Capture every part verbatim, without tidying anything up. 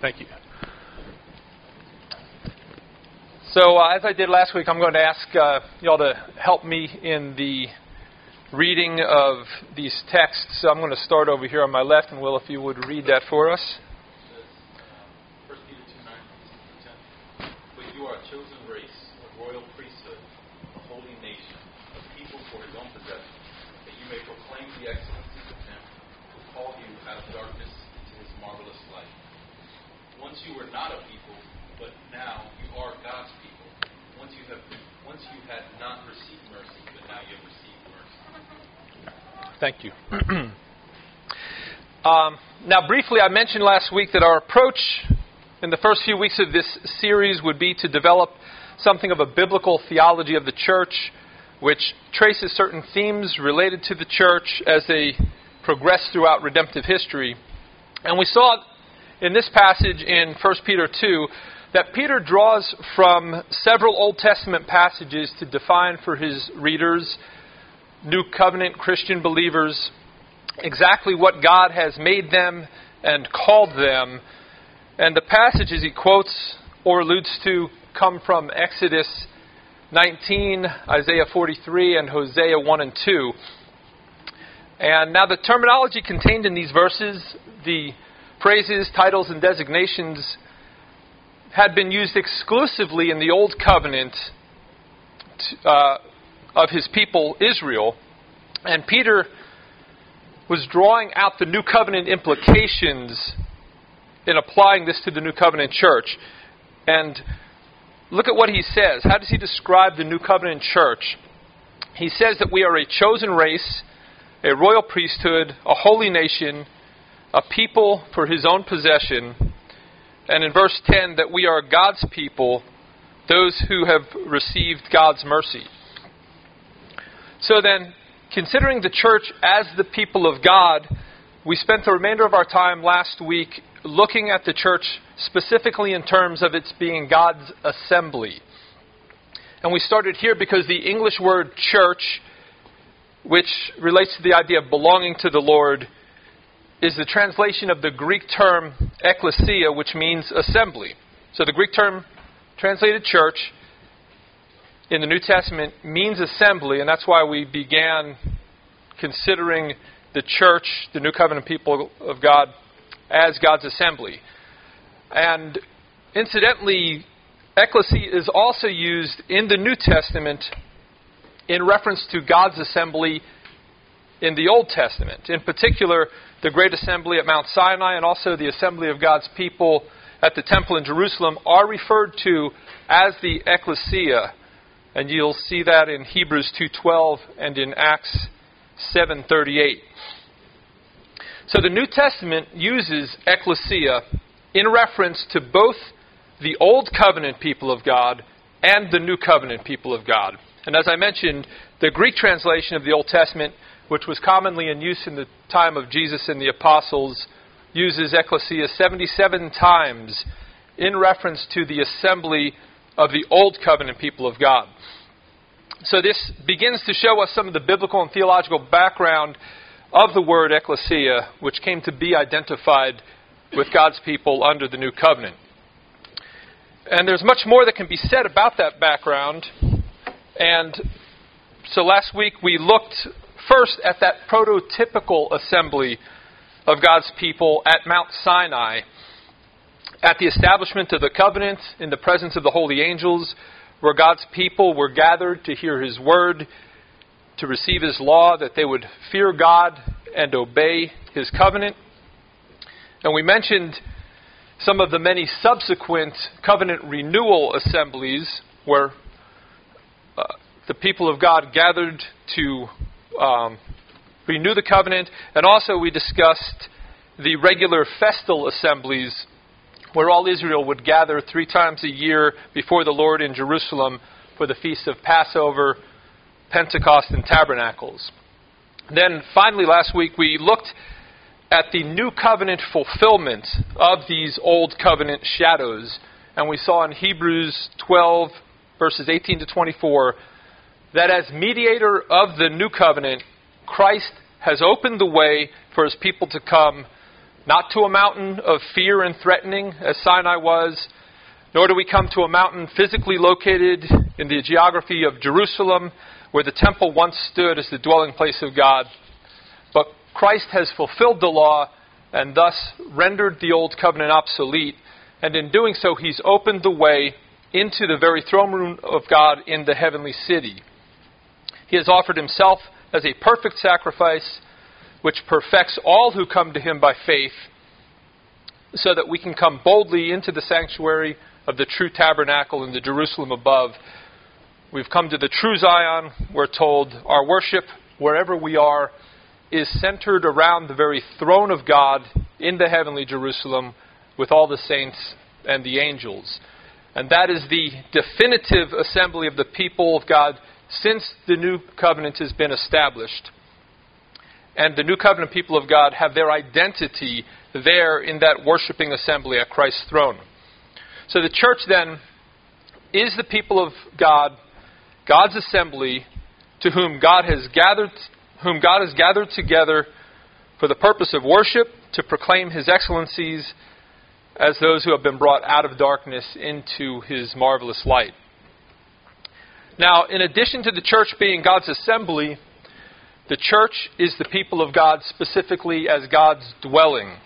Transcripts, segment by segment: Thank you. So uh, as I did last week, I'm going to ask uh, y'all to help me in the reading of these texts. So I'm going to start over here on my left, and Will, if you would read that for us. First Peter two nine through ten. But you are a chosen race, a royal priesthood, a holy nation, a people for his own possession, that you may proclaim the excellencies of him who called you out of darkness into his marvelous light. Once you were not a people, but now you are God's people. Once you have, once you had not received mercy, but now you have received mercy. Thank you. um, now, briefly, I mentioned last week that our approach in the first few weeks of this series would be to develop something of a biblical theology of the church, which traces certain themes related to the church as they progress throughout redemptive history. And we saw in this passage in First Peter two that Peter draws from several Old Testament passages to define for his readers, New Covenant Christian believers, exactly what God has made them and called them. And the passages he quotes or alludes to come from Exodus nineteen, Isaiah forty-three, and Hosea one and two. And now the terminology contained in these verses, the phrases, titles, and designations had been used exclusively in the Old Covenant uh, of his people, Israel. And Peter was drawing out the New Covenant implications in applying this to the New Covenant church. And look at what he says. How does he describe the New Covenant church? He says that we are a chosen race, a royal priesthood, a holy nation, a people for his own possession. And in verse ten, that we are God's people, those who have received God's mercy. So then, considering the church as the people of God, we spent the remainder of our time last week looking at the church specifically in terms of its being God's assembly. And we started here because the English word church, which relates to the idea of belonging to the Lord, is the translation of the Greek term ecclesia, which means assembly. So the Greek term translated church in the New Testament means assembly, and that's why we began considering the church, the New Covenant people of God, as God's assembly. And incidentally, ecclesia is also used in the New Testament in reference to God's assembly in the Old Testament, in particular, the Great Assembly at Mount Sinai and also the assembly of God's people at the temple in Jerusalem are referred to as the ecclesia. And you'll see that in Hebrews two twelve and in Acts seven thirty-eight. So the New Testament uses ecclesia in reference to both the Old Covenant people of God and the New Covenant people of God. And as I mentioned, the Greek translation of the Old Testament, which was commonly in use in the time of Jesus and the apostles, uses ecclesia seventy-seven times in reference to the assembly of the Old Covenant people of God. So this begins to show us some of the biblical and theological background of the word ecclesia, which came to be identified with God's people under the New Covenant. And there's much more that can be said about that background. And so last week we looked first at that prototypical assembly of God's people at Mount Sinai, at the establishment of the covenant in the presence of the holy angels, where God's people were gathered to hear his word, to receive his law, that they would fear God and obey his covenant. And we mentioned some of the many subsequent covenant renewal assemblies where uh, the people of God gathered to Um, renew the covenant, and also we discussed the regular festal assemblies where all Israel would gather three times a year before the Lord in Jerusalem for the feast of Passover, Pentecost, and Tabernacles. Then finally last week we looked at the new covenant fulfillment of these old covenant shadows, and we saw in Hebrews twelve verses eighteen to twenty-four that as mediator of the new covenant, Christ has opened the way for his people to come not to a mountain of fear and threatening as Sinai was, nor do we come to a mountain physically located in the geography of Jerusalem, where the temple once stood as the dwelling place of God. But Christ has fulfilled the law and thus rendered the old covenant obsolete. And in doing so, he's opened the way into the very throne room of God in the heavenly city. He has offered himself as a perfect sacrifice, which perfects all who come to him by faith, so that we can come boldly into the sanctuary of the true tabernacle in the Jerusalem above. We've come to the true Zion. We're told our worship, wherever we are, is centered around the very throne of God in the heavenly Jerusalem with all the saints and the angels. And that is the definitive assembly of the people of God since the new covenant has been established. And the new covenant people of God have their identity there in that worshiping assembly at Christ's throne. So the church then is the people of God, God's assembly, to whom God has gathered, whom God has gathered together for the purpose of worship, to proclaim his excellencies as those who have been brought out of darkness into his marvelous light. Now, in addition to the church being God's assembly, the church is the people of God specifically as God's dwelling.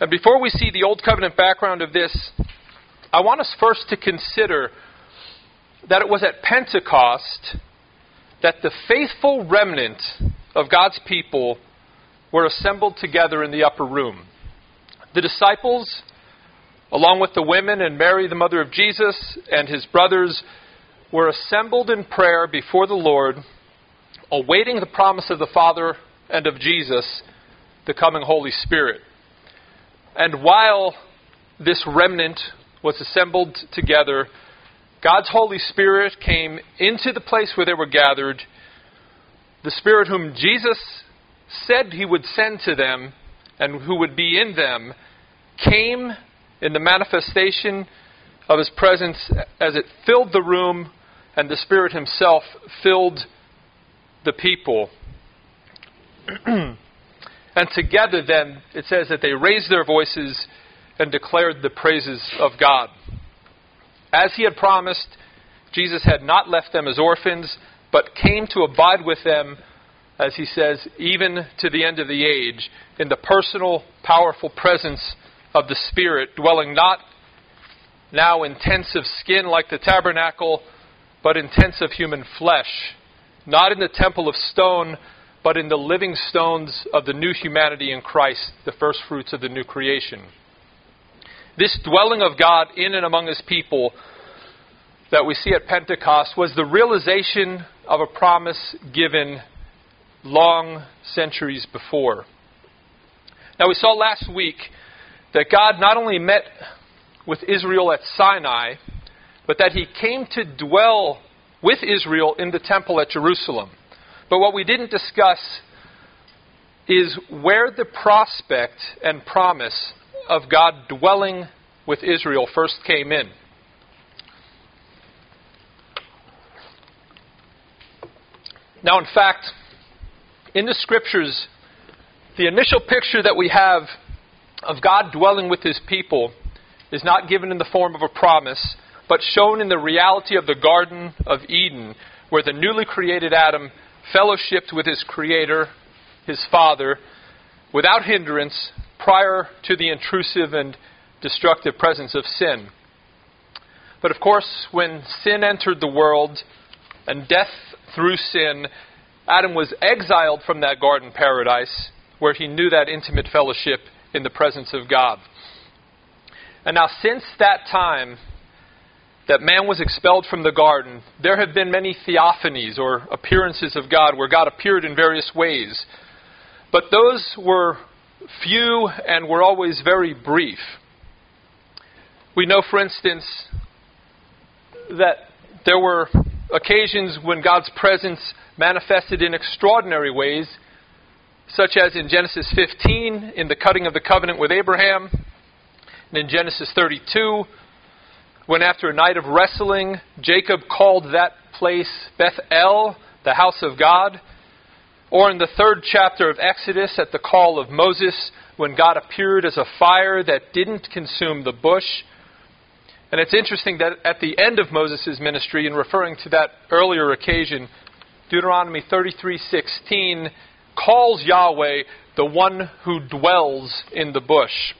And before we see the Old Covenant background of this, I want us first to consider that it was at Pentecost that the faithful remnant of God's people were assembled together in the upper room. The disciples, along with the women and Mary, the mother of Jesus, and his brothers, were assembled in prayer before the Lord, awaiting the promise of the Father and of Jesus, the coming Holy Spirit. And while this remnant was assembled together, God's Holy Spirit came into the place where they were gathered, the Spirit whom Jesus said he would send to them and who would be in them, came in the manifestation of his presence as it filled the room, and the Spirit himself filled the people. And together then, it says that they raised their voices and declared the praises of God. As he had promised, Jesus had not left them as orphans, but came to abide with them, as he says, even to the end of the age, in the personal, powerful presence of the Spirit, dwelling not now in tents of skin like the tabernacle, but in tents of human flesh. Not in the temple of stone, but in the living stones of the new humanity in Christ, the first fruits of the new creation. This dwelling of God in and among his people that we see at Pentecost was the realization of a promise given long centuries before. Now, we saw last week that God not only met with Israel at Sinai, but that he came to dwell with Israel in the temple at Jerusalem. But what we didn't discuss is where the prospect and promise of God dwelling with Israel first came in. Now, in fact, in the scriptures, the initial picture that we have of God dwelling with his people is not given in the form of a promise, but shown in the reality of the Garden of Eden, where the newly created Adam fellowshipped with his Creator, his Father, without hindrance, prior to the intrusive and destructive presence of sin. But of course, when sin entered the world, and death through sin, Adam was exiled from that garden paradise, where he knew that intimate fellowship in the presence of God. And now, since that time that man was expelled from the garden, there have been many theophanies, or appearances of God, where God appeared in various ways. But those were few and were always very brief. We know, for instance, that there were occasions when God's presence manifested in extraordinary ways, such as in Genesis fifteen, in the cutting of the covenant with Abraham, and in Genesis thirty-two, when after a night of wrestling, Jacob called that place Bethel, the house of God, Or in the third chapter of Exodus at the call of Moses, when God appeared as a fire that didn't consume the bush. And it's interesting that at the end of Moses' ministry, in referring to that earlier occasion, Deuteronomy thirty-three sixteen calls Yahweh the one who dwells in the bush.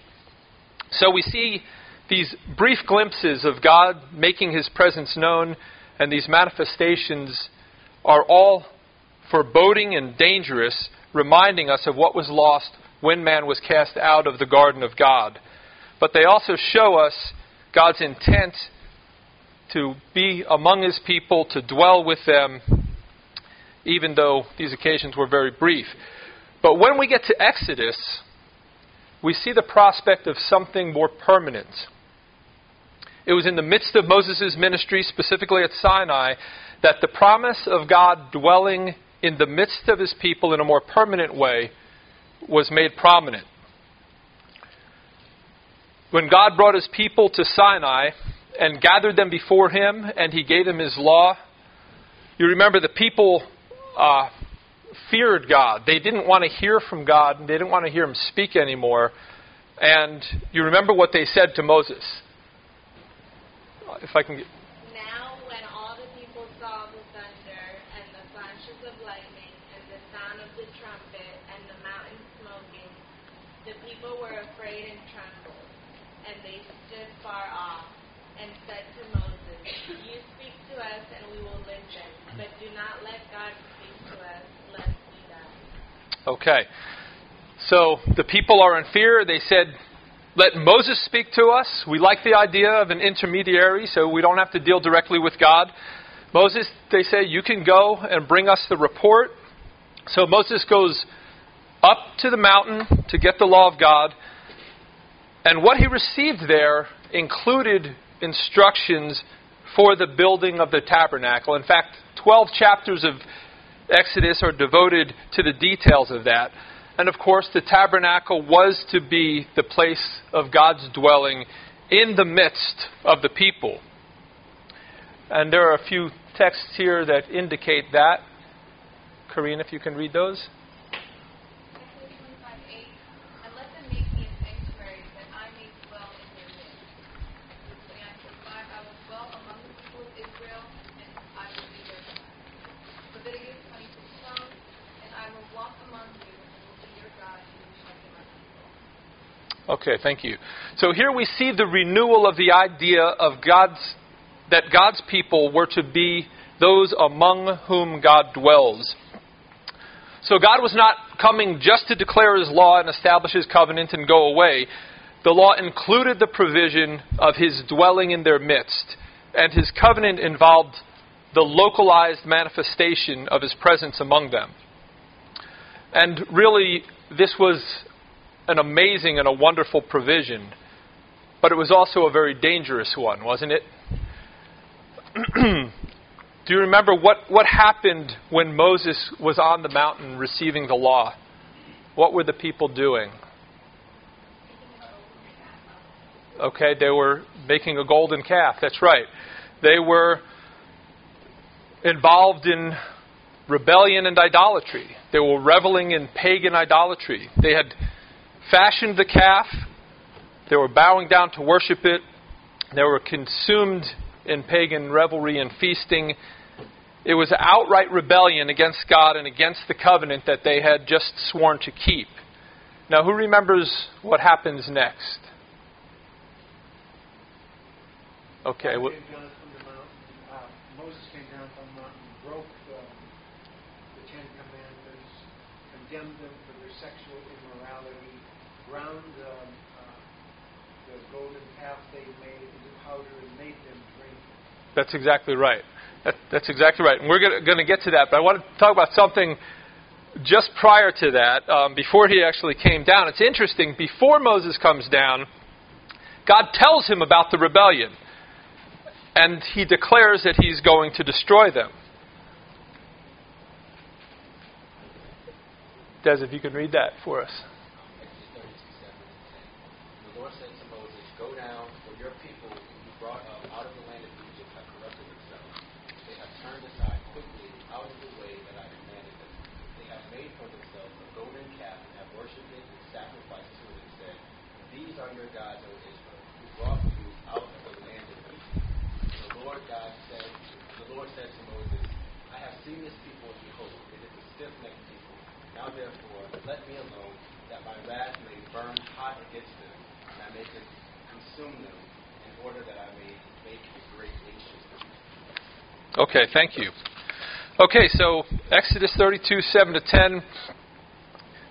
So we see these brief glimpses of God making his presence known, and these manifestations are all foreboding and dangerous, reminding us of what was lost when man was cast out of the garden of God. But they also show us God's intent to be among his people, to dwell with them, even though these occasions were very brief. But when we get to Exodus, we see the prospect of something more permanent. It was in the midst of Moses' ministry, specifically at Sinai, that the promise of God dwelling in the midst of his people in a more permanent way was made prominent. When God brought his people to Sinai and gathered them before him, and he gave them his law, you remember the people uh, feared God. They didn't want to hear from God, and they didn't want to hear him speak anymore. And you remember what they said to Moses. If I can get... Now when all the people saw the thunder and the flashes of lightning and the sound of the trumpet and the mountain smoking, the people were afraid and trembled, and they stood far off and said to Moses, "You speak to us and we will listen, but do not let God speak to us, lest we die." Okay. So the people are in fear. They said, "Let Moses speak to us. We like the idea of an intermediary, so we don't have to deal directly with God. Moses," they say, "you can go and bring us the report." So Moses goes up to the mountain to get the law of God. And what he received there included instructions for the building of the tabernacle. In fact, twelve chapters of Exodus are devoted to the details of that. And of course, the tabernacle was to be the place of God's dwelling in the midst of the people. And there are a few texts here that indicate that. Corinne, if you can read those. Okay, thank you. So here we see the renewal of the idea of God's, that God's people were to be those among whom God dwells. So God was not coming just to declare his law and establish his covenant and go away. The law included the provision of his dwelling in their midst, and his covenant involved the localized manifestation of his presence among them. And really, this was an amazing and a wonderful provision, but it was also a very dangerous one, wasn't it? Do you remember what, what happened when Moses was on the mountain receiving the law? What were the people doing? Okay, they were making a golden calf, that's right. They were involved in rebellion and idolatry. They were reveling in pagan idolatry. They had fashioned the calf, they were bowing down to worship it, they were consumed in pagan revelry and feasting. It was outright rebellion against God and against the covenant that they had just sworn to keep. Now, who remembers what happens next? Okay. Well, Moses came down from the mountain, broke the, the Ten Commandments, condemned them for their sexual immorality, ground um, uh, the golden calf they made into powder and made them drink. That's exactly right. That, that's exactly right. And we're going to get to that, but I want to talk about something just prior to that, um, before he actually came down. It's interesting, before Moses comes down, God tells him about the rebellion, and he declares that he's going to destroy them. Des, if you can read that for us. have made for themselves a golden calf and have worshipped it and sacrificed to it and said, These are your gods, O Israel, who brought you out of the land of Egypt. The Lord God said, the Lord said to Moses, I have seen this people, and behold, it is a stiff-necked people. Now therefore, let me alone, that my wrath may burn hot against them, and I may consume them, in order that I may make a great nation. Okay, thank you. Okay, so Exodus thirty-two, seven to ten.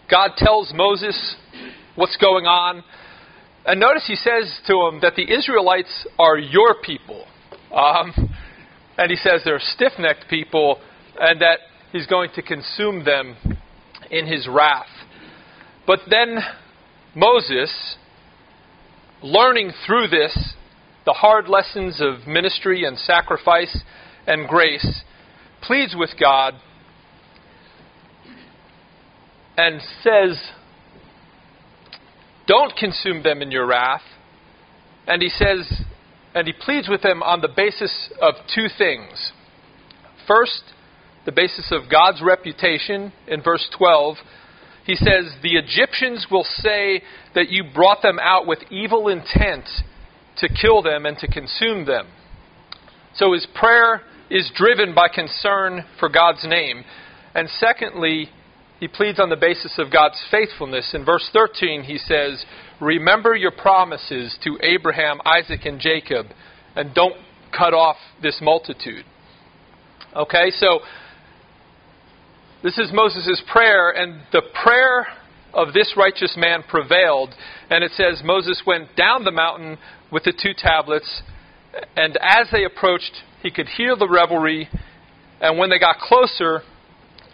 God tells Moses what's going on. And notice he says to him that the Israelites are your people. Um, and he says they're stiff-necked people and that he's going to consume them in his wrath. But then Moses, learning through this, the hard lessons of ministry and sacrifice and grace, pleads with God and says, don't consume them in your wrath. And he says, and he pleads with them on the basis of two things. First, the basis of God's reputation in verse twelve. He says, the Egyptians will say that you brought them out with evil intent to kill them and to consume them. So his prayer is driven by concern for God's name. And secondly, he pleads on the basis of God's faithfulness. In verse thirteen, he says, remember your promises to Abraham, Isaac, and Jacob, and don't cut off this multitude. Okay, so this is Moses' prayer, and the prayer of this righteous man prevailed. And it says, Moses went down the mountain with the two tablets, and as they approached, he could hear the revelry, and when they got closer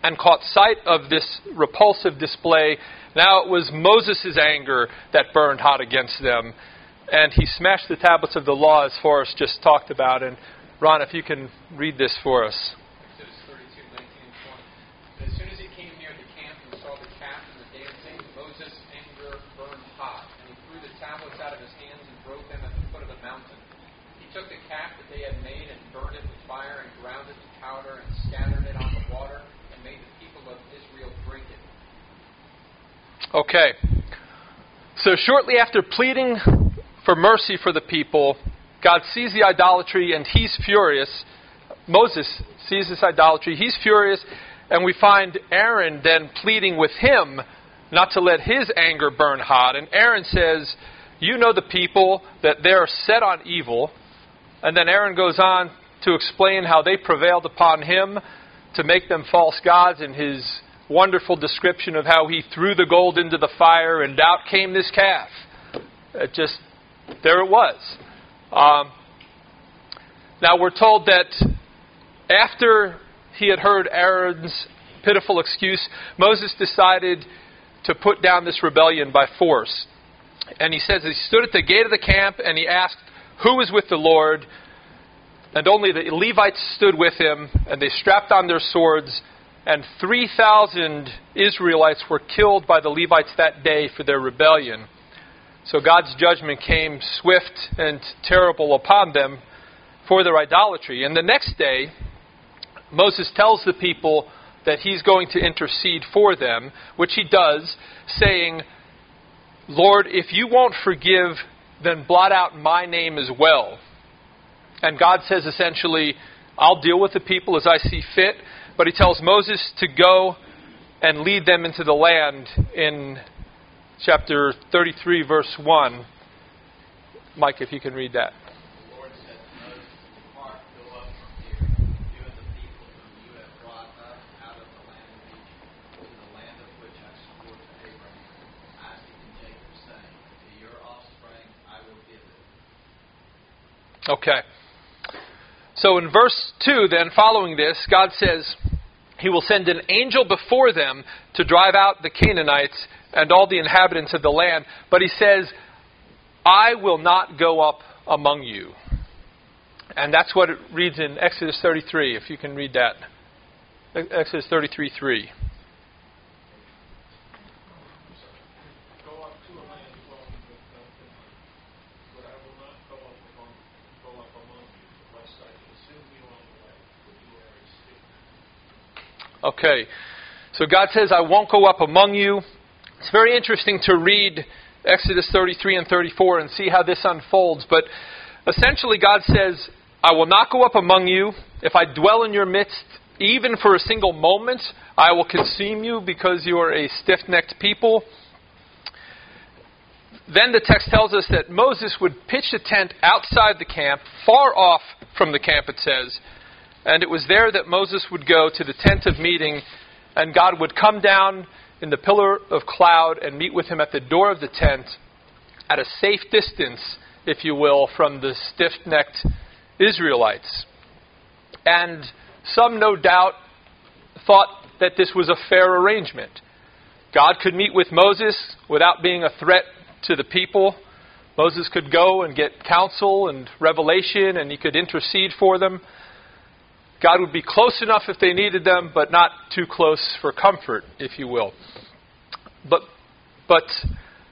and caught sight of this repulsive display, now it was Moses' anger that burned hot against them. And he smashed the tablets of the law, as Forrest just talked about. And Ron, if you can read this for us. Exodus thirty-two, nineteen and twenty. As soon as he came near the camp and saw the calf and the dancing, Moses' anger burned hot, and he threw the tablets out of his hands and broke them at the foot of the mountain. He took the calf that they had made and burned it with fire and ground it to powder and scattered it on the water and made the people of Israel drink it. Okay. So shortly after pleading for mercy for the people, God sees the idolatry and he's furious. Moses sees this idolatry. He's furious. And we find Aaron then pleading with him not to let his anger burn hot. And Aaron says, you know the people, that they're set on evil. And then Aaron goes on to explain how they prevailed upon him to make them false gods in his wonderful description of how he threw the gold into the fire and out came this calf. It just, there it was. Um, now we're told that after he had heard Aaron's pitiful excuse, Moses decided to put down this rebellion by force. And he says he stood at the gate of the camp and he asked, who is with the Lord? And only the Levites stood with him, and they strapped on their swords, and three thousand Israelites were killed by the Levites that day for their rebellion. So God's judgment came swift and terrible upon them for their idolatry. And the next day, Moses tells the people that he's going to intercede for them, which he does, saying, Lord, if you won't forgive, then blot out my name as well. And God says essentially, I'll deal with the people as I see fit. But he tells Moses to go and lead them into the land in chapter thirty-three, verse one. Mike, if you can read that. The Lord said to Moses, depart, go up from here, you and the people whom you have brought up out of the land of Egypt, to the land of which I swore to Abraham, Isaac, and Jacob, saying, to your offspring I will give it. Okay. So in verse two, then, following this, God says he will send an angel before them to drive out the Canaanites and all the inhabitants of the land. But he says, I will not go up among you. And that's what it reads in Exodus thirty-three, if you can read that. Exodus thirty-three, three. Okay, So God says, I won't go up among you. It's very interesting to read Exodus thirty-three and thirty-four and see how this unfolds. But essentially God says, I will not go up among you. If I dwell in your midst, even for a single moment, I will consume you because you are a stiff-necked people. Then the text tells us that Moses would pitch a tent outside the camp, far off from the camp, it says. And it was there that Moses would go to the tent of meeting, and God would come down in the pillar of cloud and meet with him at the door of the tent at a safe distance, if you will, from the stiff-necked Israelites. And some, no doubt, thought that this was a fair arrangement. God could meet with Moses without being a threat to the people. Moses could go and get counsel and revelation, and he could intercede for them. God would be close enough if they needed them, but not too close for comfort, if you will. But, but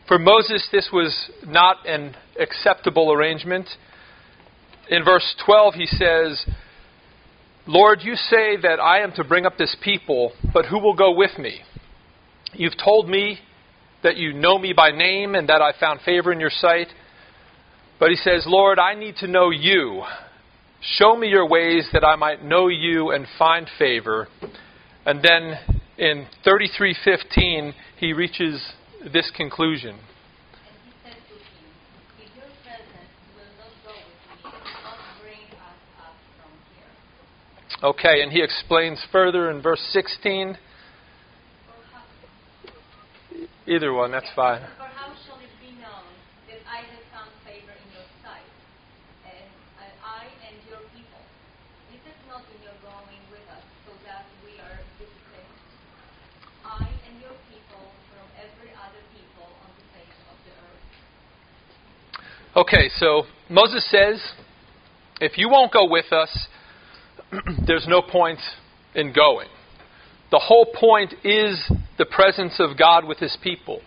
for Moses, this was not an acceptable arrangement. In verse twelve, he says, Lord, you say that I am to bring up this people, but who will go with me? You've told me that you know me by name and that I found favor in your sight. But he says, Lord, I need to know you. Show me your ways that I might know you and find favor. And then in thirty-three fifteen, he reaches this conclusion. Okay, and he explains further in verse sixteen. Either one, that's fine. For how shall it be known that I have found favor in your sight, and I and your people? This is not in your going with us, so that we are distinct, I and your people, from every other people on the face of the earth. Okay, so Moses says, if you won't go with us, there's no point in going. The whole point is the presence of God with his people.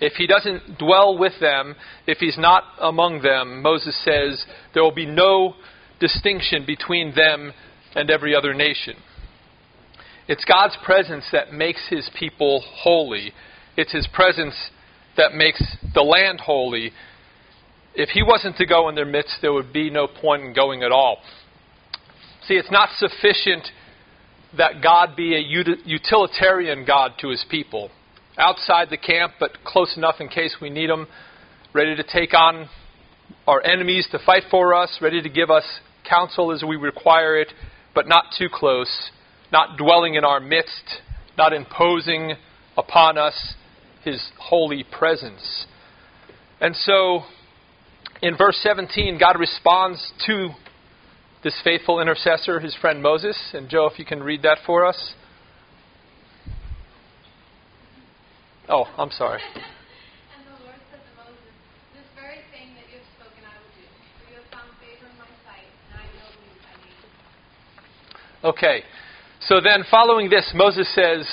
If he doesn't dwell with them, if he's not among them, Moses says there will be no distinction between them and every other nation. It's God's presence that makes his people holy. It's his presence that makes the land holy. If he wasn't to go in their midst, there would be no point in going at all. See, it's not sufficient that God be a utilitarian God to his people. Outside the camp, but close enough in case we need him. Ready to take on our enemies to fight for us. Ready to give us counsel as we require it. But not too close. Not dwelling in our midst. Not imposing upon us his holy presence. And so, in verse seventeen, God responds to this faithful intercessor, his friend Moses. And Joe, if you can read that for us. Oh, I'm sorry. And the Lord said to Moses, this very thing that you have spoken I will do, for you have found favor in my sight, and I know you by name. Okay. So then, following this, Moses says,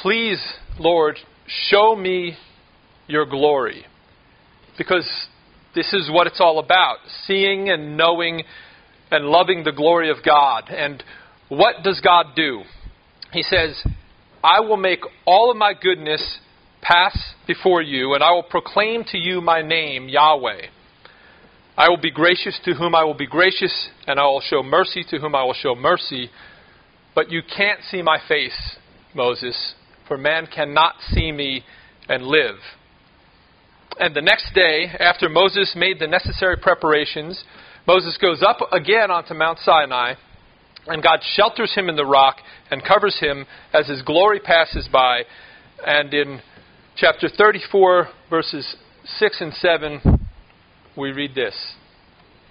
please, Lord, show me your glory. Because this is what it's all about. Seeing and knowing and loving the glory of God. And what does God do? He says, I will make all of my goodness pass before you, and I will proclaim to you my name, Yahweh. I will be gracious to whom I will be gracious, and I will show mercy to whom I will show mercy. But you can't see my face, Moses, for man cannot see me and live. And the next day, after Moses made the necessary preparations, Moses goes up again onto Mount Sinai, and God shelters him in the rock and covers him as his glory passes by. And in chapter thirty-four, verses six and seven, we read this.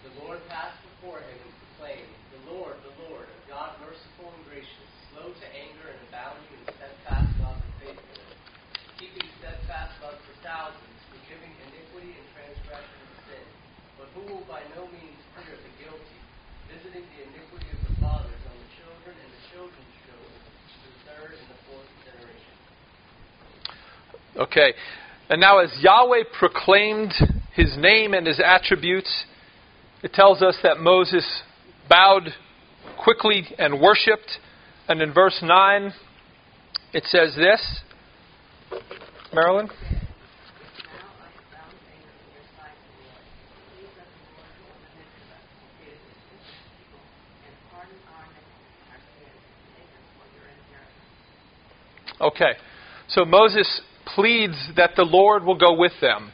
The Lord passed before him and proclaimed, the Lord, the Lord, a God merciful and gracious, slow to anger and abounding in steadfast love and faithfulness, keeping steadfast love for thousands, forgiving iniquity and transgression and sin, but who will by no means clear the guilty, visiting the iniquity of the fathers on the children and the children's children, the third and the fourth generation. Okay, and now as Yahweh proclaimed his name and his attributes, it tells us that Moses bowed quickly and worshipped. And in verse nine, It says this, Marilyn. Okay, so Moses pleads that the Lord will go with them.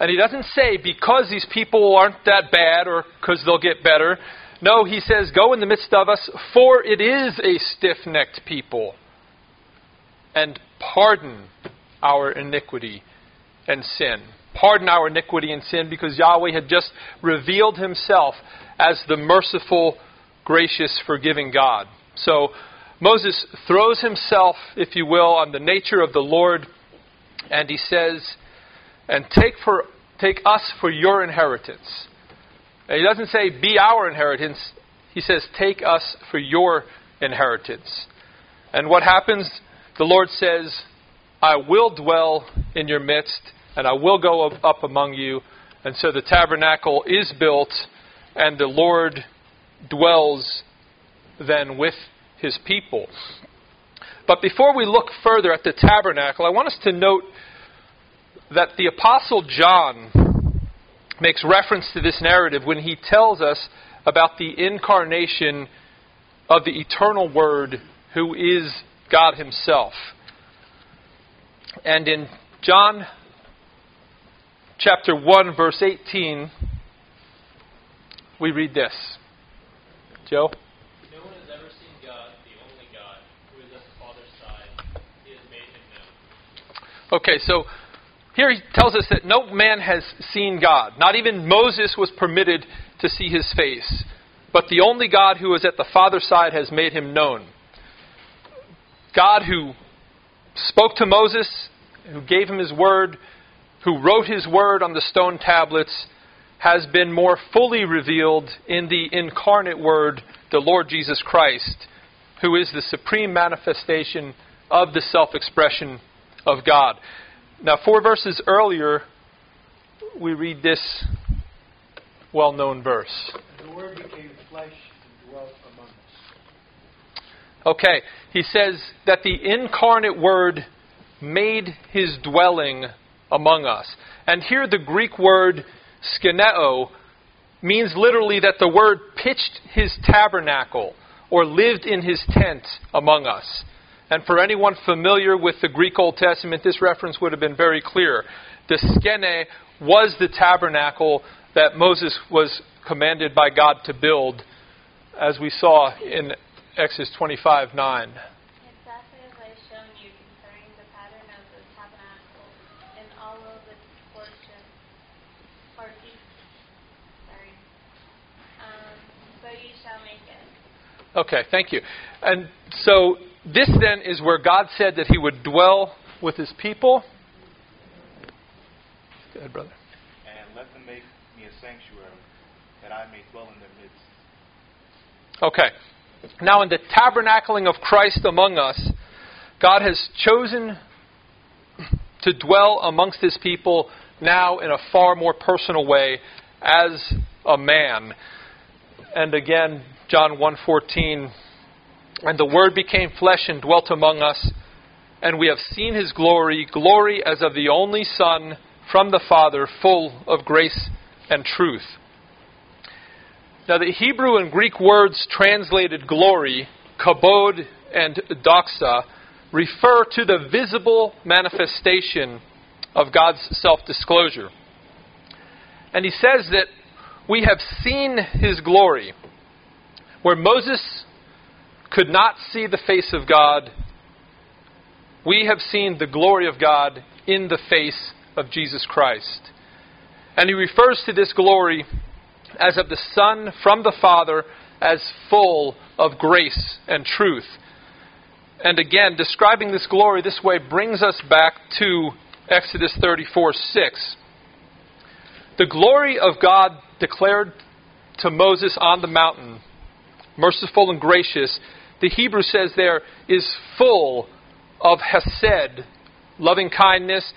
And he doesn't say because these people aren't that bad or because they'll get better. No, he says, go in the midst of us, for it is a stiff-necked people. And pardon our iniquity and sin. Pardon our iniquity and sin, because Yahweh had just revealed himself as the merciful, gracious, forgiving God. So Moses throws himself, if you will, on the nature of the Lord, and he says, and take for take us for your inheritance. And he doesn't say, be our inheritance. He says, take us for your inheritance. And what happens? The Lord says, I will dwell in your midst, and I will go up among you. And so the tabernacle is built, and the Lord dwells then with his people. But before we look further at the tabernacle, I want us to note that the Apostle John makes reference to this narrative when he tells us about the incarnation of the eternal Word, who is God himself. And in John chapter one, verse eighteen, we read this. Joe? No one has ever seen God, the only God, who is at the Father's side. He has made him known. Okay, so here he tells us that no man has seen God. Not even Moses was permitted to see his face. But the only God who is at the Father's side has made him known. God who spoke to Moses, who gave him his word, who wrote his word on the stone tablets, has been more fully revealed in the incarnate Word, the Lord Jesus Christ, who is the supreme manifestation of the self-expression of God. Now, four verses earlier, we read this well-known verse. The Word became flesh and dwelt among us. Okay, he says that the incarnate Word made his dwelling among us. And here the Greek word skeneo means literally that the Word pitched his tabernacle or lived in his tent among us. And for anyone familiar with the Greek Old Testament, this reference would have been very clear. The skene was the tabernacle that Moses was commanded by God to build, as we saw in Exodus twenty-five, nine. Exactly as I have shown you concerning the pattern of the tabernacle and all of its portions, or each, sorry. Um, so you shall make it. Okay, thank you. And so this then is where God said that he would dwell with his people. Go ahead, brother. And let them make me a sanctuary, that I may dwell in their midst. Okay. Now in the tabernacling of Christ among us, God has chosen to dwell amongst his people now in a far more personal way as a man. And again, John one fourteen, and the Word became flesh and dwelt among us, and we have seen his glory, glory as of the only Son from the Father, full of grace and truth. Now, the Hebrew and Greek words translated glory, kabod and doxa, refer to the visible manifestation of God's self-disclosure. And he says that we have seen his glory. Where Moses could not see the face of God, we have seen the glory of God in the face of Jesus Christ. And he refers to this glory as of the Son from the Father, as full of grace and truth. And again, describing this glory this way brings us back to Exodus thirty-four six. The glory of God declared to Moses on the mountain, merciful and gracious, the Hebrew says there, is full of hesed, loving kindness,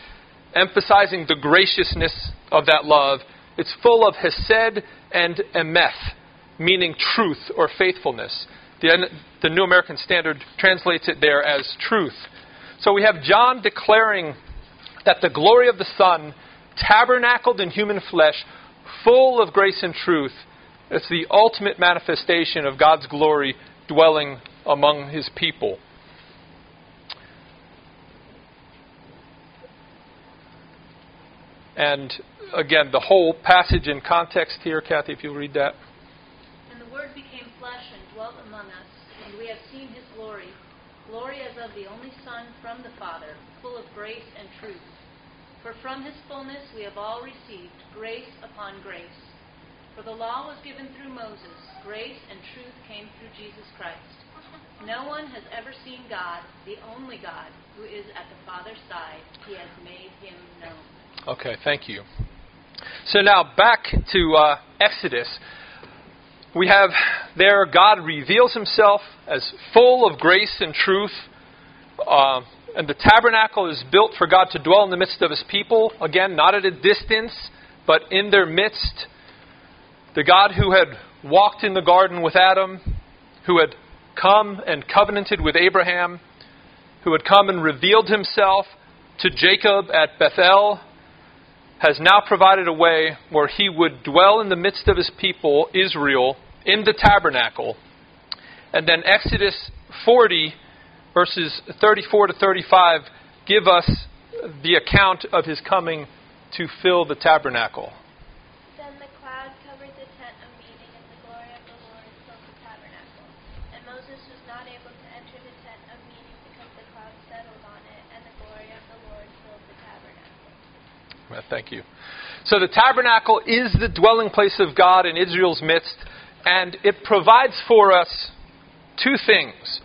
emphasizing the graciousness of that love. It's full of hesed and emeth, meaning truth or faithfulness. The, the New American Standard translates it there as truth. So we have John declaring that the glory of the Son, tabernacled in human flesh, full of grace and truth, it's the ultimate manifestation of God's glory dwelling among his people. And again, the whole passage in context here, Kathy, if you'll read that. And the Word became flesh and dwelt among us, and we have seen his glory, glory as of the only Son from the Father, full of grace and truth. For from his fullness we have all received grace upon grace. For the law was given through Moses, grace and truth came through Jesus Christ. No one has ever seen God, the only God, who is at the Father's side. He has made him known. Okay, thank you. So now back to uh, Exodus. We have there God reveals himself as full of grace and truth. Uh, and the tabernacle is built for God to dwell in the midst of his people. Again, not at a distance, but in their midst. The God who had walked in the garden with Adam, who had come and covenanted with Abraham, who had come and revealed himself to Jacob at Bethel, has now provided a way where he would dwell in the midst of his people, Israel, in the tabernacle. And then Exodus forty, verses thirty-four to thirty-five, give us the account of his coming to fill the tabernacle. Then the cloud covered the tent of meeting, and the glory of the Lord filled the tabernacle. And Moses was not able to enter the tent of meeting because the cloud settled on it, and the glory of the Lord filled the tabernacle. Well, thank you. So the tabernacle is the dwelling place of God in Israel's midst, and it provides for us two things.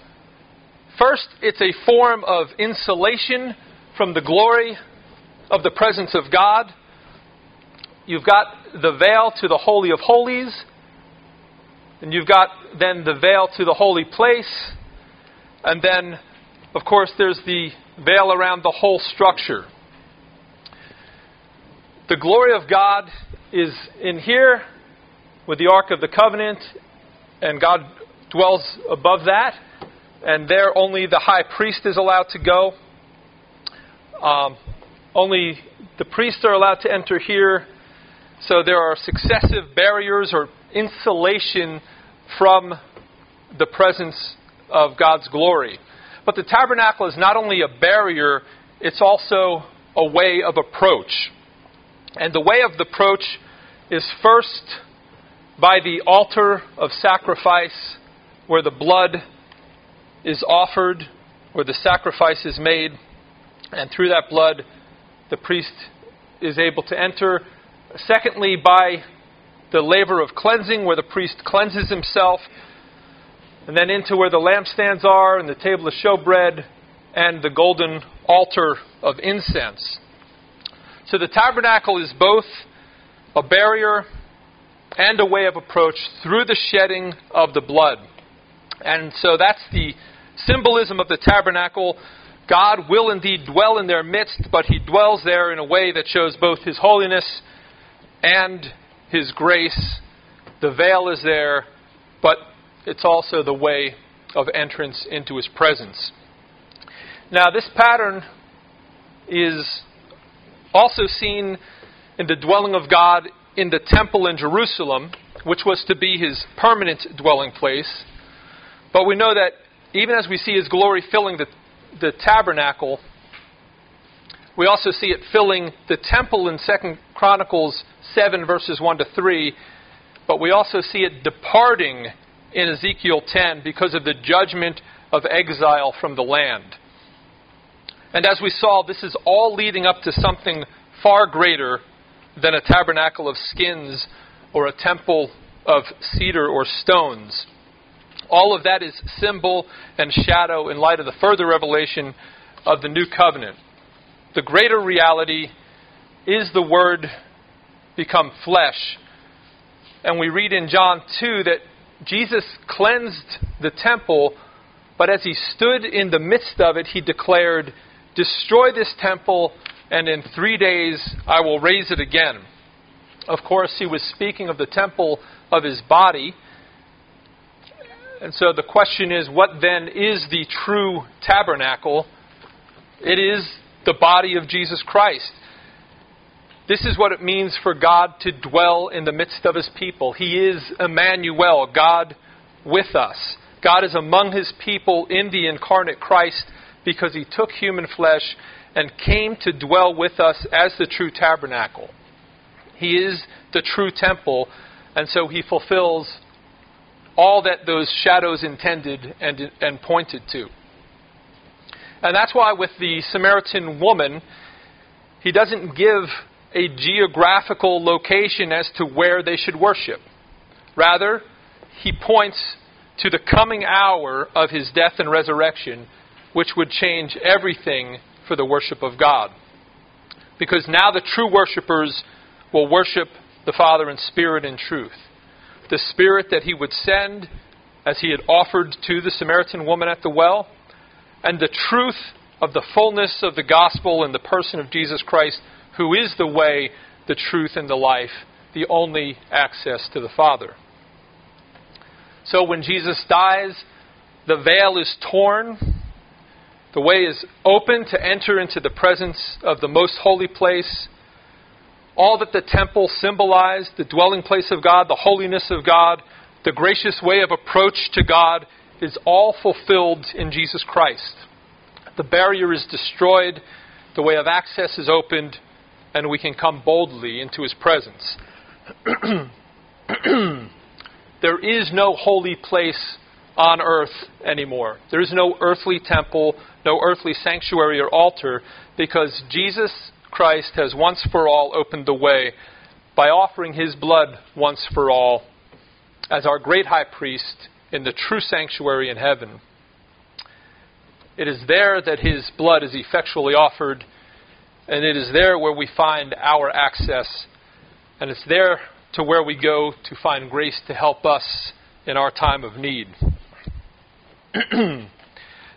First, it's a form of insulation from the glory of the presence of God. You've got the veil to the Holy of Holies, and you've got then the veil to the holy place, and then, of course, there's the veil around the whole structure. The glory of God is in here with the Ark of the Covenant, and God dwells above that. And there only the high priest is allowed to go. Um, only the priests are allowed to enter here. So there are successive barriers or insulation from the presence of God's glory. But the tabernacle is not only a barrier, it's also a way of approach. And the way of the approach is first by the altar of sacrifice where the blood is offered, where the sacrifice is made, and through that blood the priest is able to enter. Secondly, by the labor of cleansing where the priest cleanses himself, and then into where the lampstands are and the table of showbread and the golden altar of incense. So the tabernacle is both a barrier and a way of approach through the shedding of the blood. And so that's the symbolism of the tabernacle. God will indeed dwell in their midst, but he dwells there in a way that shows both his holiness and his grace. The veil is there, but it's also the way of entrance into his presence. Now, this pattern is also seen in the dwelling of God in the temple in Jerusalem, which was to be his permanent dwelling place. But we know that even as we see his glory filling the, the tabernacle, we also see it filling the temple in Second Chronicles seven, verses one to three. But we also see it departing in Ezekiel ten because of the judgment of exile from the land. And as we saw, this is all leading up to something far greater than a tabernacle of skins or a temple of cedar or stones. All of that is symbol and shadow in light of the further revelation of the new covenant. The greater reality is the Word become flesh. And we read in John two that Jesus cleansed the temple, but as he stood in the midst of it, he declared, "Destroy this temple, and in three days I will raise it again." Of course, he was speaking of the temple of his body. And so the question is, what then is the true tabernacle? It is the body of Jesus Christ. This is what it means for God to dwell in the midst of His people. He is Emmanuel, God with us. God is among His people in the incarnate Christ because He took human flesh and came to dwell with us as the true tabernacle. He is the true temple, and so He fulfills all that those shadows intended and, and pointed to. And that's why with the Samaritan woman, He doesn't give a geographical location as to where they should worship. Rather, He points to the coming hour of His death and resurrection, which would change everything for the worship of God. Because now the true worshipers will worship the Father in spirit and truth. The Spirit that He would send, as He had offered to the Samaritan woman at the well, and the truth of the fullness of the gospel in the person of Jesus Christ, who is the way, the truth, and the life, the only access to the Father. So when Jesus dies, the veil is torn. The way is open to enter into the presence of the most holy place. All that the temple symbolized, the dwelling place of God, the holiness of God, the gracious way of approach to God, is all fulfilled in Jesus Christ. The barrier is destroyed, the way of access is opened, and we can come boldly into His presence. There is no holy place on earth anymore. There is no earthly temple, no earthly sanctuary or altar, because Jesus Christ has once for all opened the way by offering His blood once for all as our great high priest in the true sanctuary in heaven. It is there that His blood is effectually offered, and it is there where we find our access, and it's there to where we go to find grace to help us in our time of need.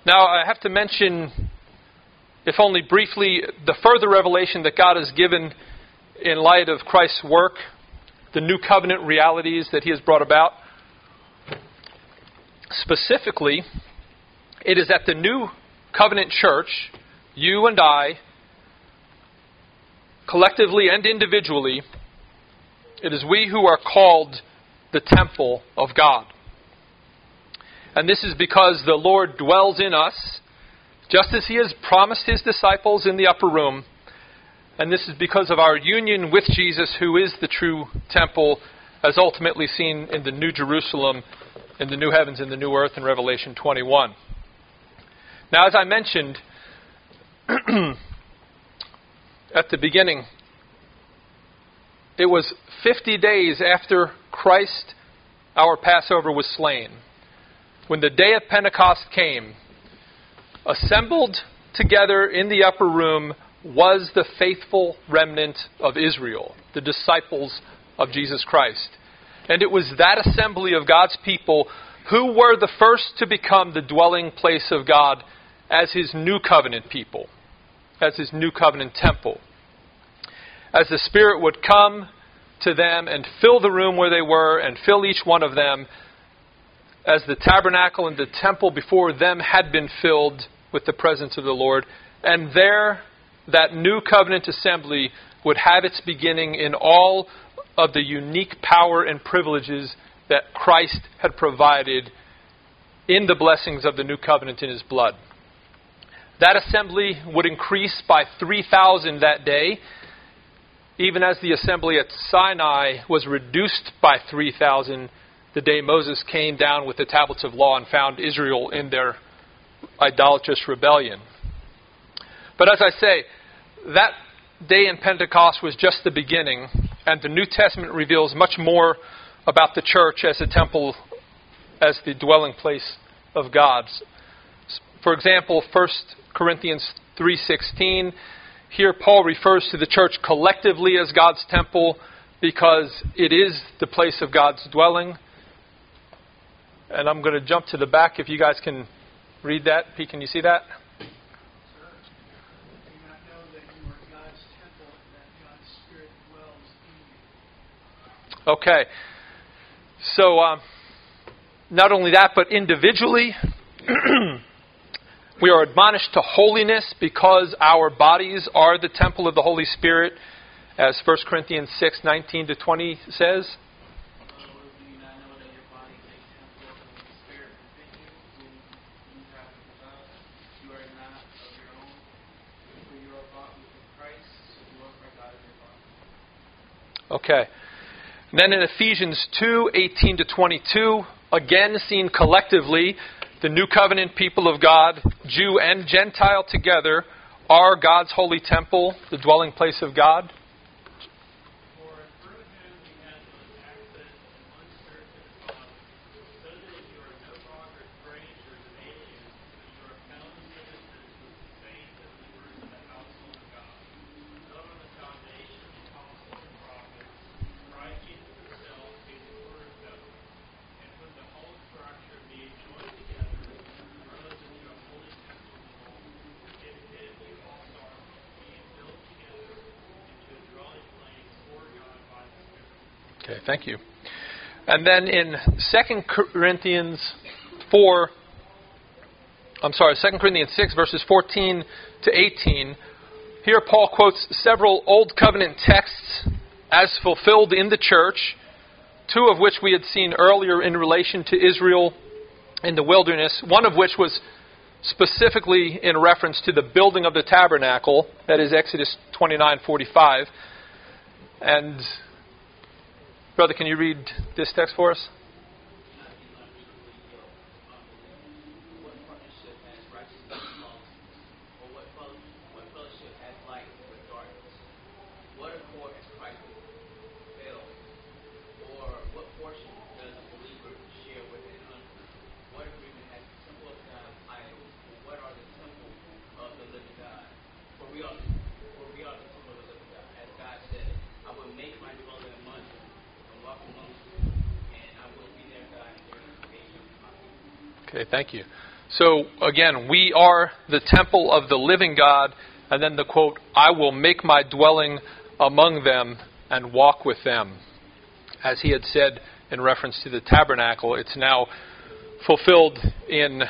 Now, I have to mention, if only briefly, the further revelation that God has given in light of Christ's work, the new covenant realities that He has brought about. Specifically, it is that the new covenant church, you and I, collectively and individually, it is we who are called the temple of God. And this is because the Lord dwells in us, just as He has promised His disciples in the upper room. And this is because of our union with Jesus, who is the true temple, as ultimately seen in the New Jerusalem, in the new heavens, in the new earth, in Revelation twenty-one. Now, as I mentioned at the beginning, it was fifty days after Christ, our Passover, was slain, when the day of Pentecost came. Assembled together in the upper room was the faithful remnant of Israel, the disciples of Jesus Christ. And it was that assembly of God's people who were the first to become the dwelling place of God as His new covenant people, as His new covenant temple. As the Spirit would come to them and fill the room where they were and fill each one of them, as the tabernacle and the temple before them had been filled with the presence of the Lord. And there, that new covenant assembly would have its beginning in all of the unique power and privileges that Christ had provided in the blessings of the new covenant in His blood. That assembly would increase by three thousand that day, even as the assembly at Sinai was reduced by three thousand the day Moses came down with the tablets of law and found Israel in their idolatrous rebellion. But as I say, that day in Pentecost was just the beginning, and the New Testament reveals much more about the church as a temple, as the dwelling place of God. For example, First Corinthians three sixteen, here Paul refers to the church collectively as God's temple because it is the place of God's dwelling. And I'm going to jump to the back if you guys can read that. Pete, can you see that? Okay, so um, not only that, but individually, We are admonished to holiness because our bodies are the temple of the Holy Spirit, as First Corinthians six nineteen to twenty says. Okay. Then in Ephesians two eighteen to twenty-two, again seen collectively, the new covenant people of God, Jew and Gentile together, are God's holy temple, the dwelling place of God. Okay, thank you. And then in Second Corinthians four, I'm sorry, Second Corinthians six, verses fourteen to eighteen, here Paul quotes several Old Covenant texts as fulfilled in the church, two of which we had seen earlier in relation to Israel in the wilderness, one of which was specifically in reference to the building of the tabernacle, that is Exodus twenty-nine forty-five. And brother, can you read this text for us? Okay, thank you. So, again, we are the temple of the living God, and then the quote, I will make my dwelling among them and walk with them. As he had said in reference to the tabernacle, it's now fulfilled in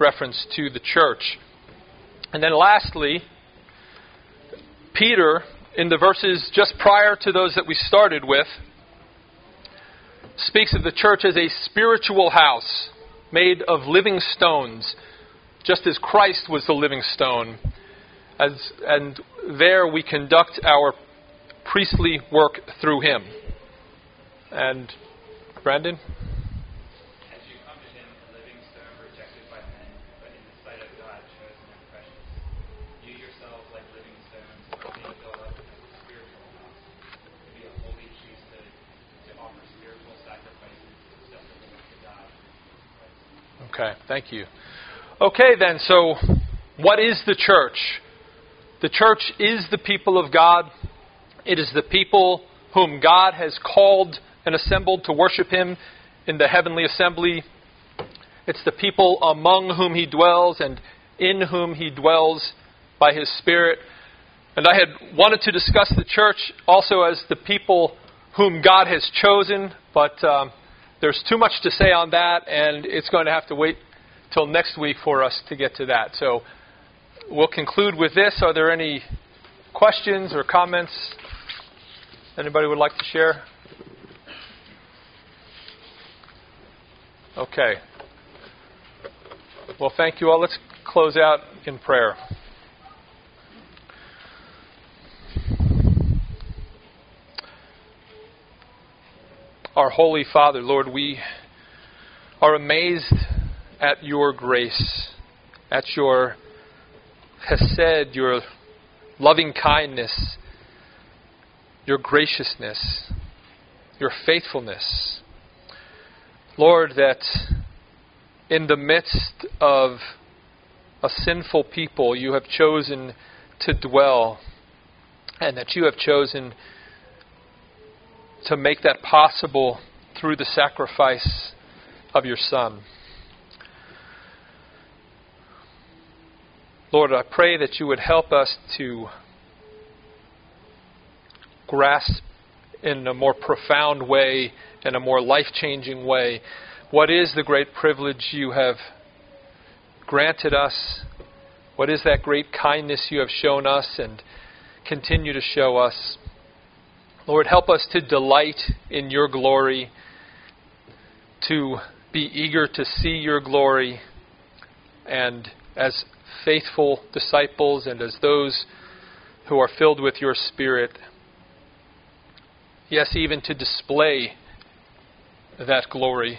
reference to the church. And then lastly, Peter, in the verses just prior to those that we started with, speaks of the church as a spiritual house, made of living stones, just as Christ was the living stone. As, and there we conduct our priestly work through him. And Brandon? As you come to him, a living stone rejected by men, but in the sight of God chosen and precious. You yourselves, like living stones, are being built up as a spiritual house, to be a holy priesthood, to offer spiritual sacrifices acceptable to God. Okay, thank you. Okay, then, so what is the church? The church is the people of God. It is the people whom God has called and assembled to worship him in the heavenly assembly. It's the people among whom he dwells and in whom he dwells by his Spirit. And I had wanted to discuss the church also as the people whom God has chosen, but Um, There's too much to say on that, and it's going to have to wait till next week for us to get to that. So we'll conclude with this. Are there any questions or comments anybody would like to share? Okay. Well, thank you all. Let's close out in prayer. Our Holy Father, Lord, we are amazed at your grace, at your chesed, your loving kindness, your graciousness, your faithfulness. Lord, that in the midst of a sinful people, you have chosen to dwell, and that you have chosen to make that possible through the sacrifice of your Son. Lord, I pray that you would help us to grasp in a more profound way, in a more life-changing way, what is the great privilege you have granted us What is that great kindness you have shown us and continue to show us? Lord, help us to delight in your glory, to be eager to see your glory, and as faithful disciples and as those who are filled with your Spirit, yes, even to display that glory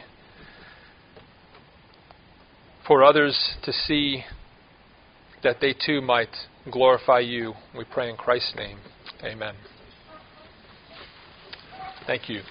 for others to see, that they too might glorify you. We pray in Christ's name. Amen. Thank you.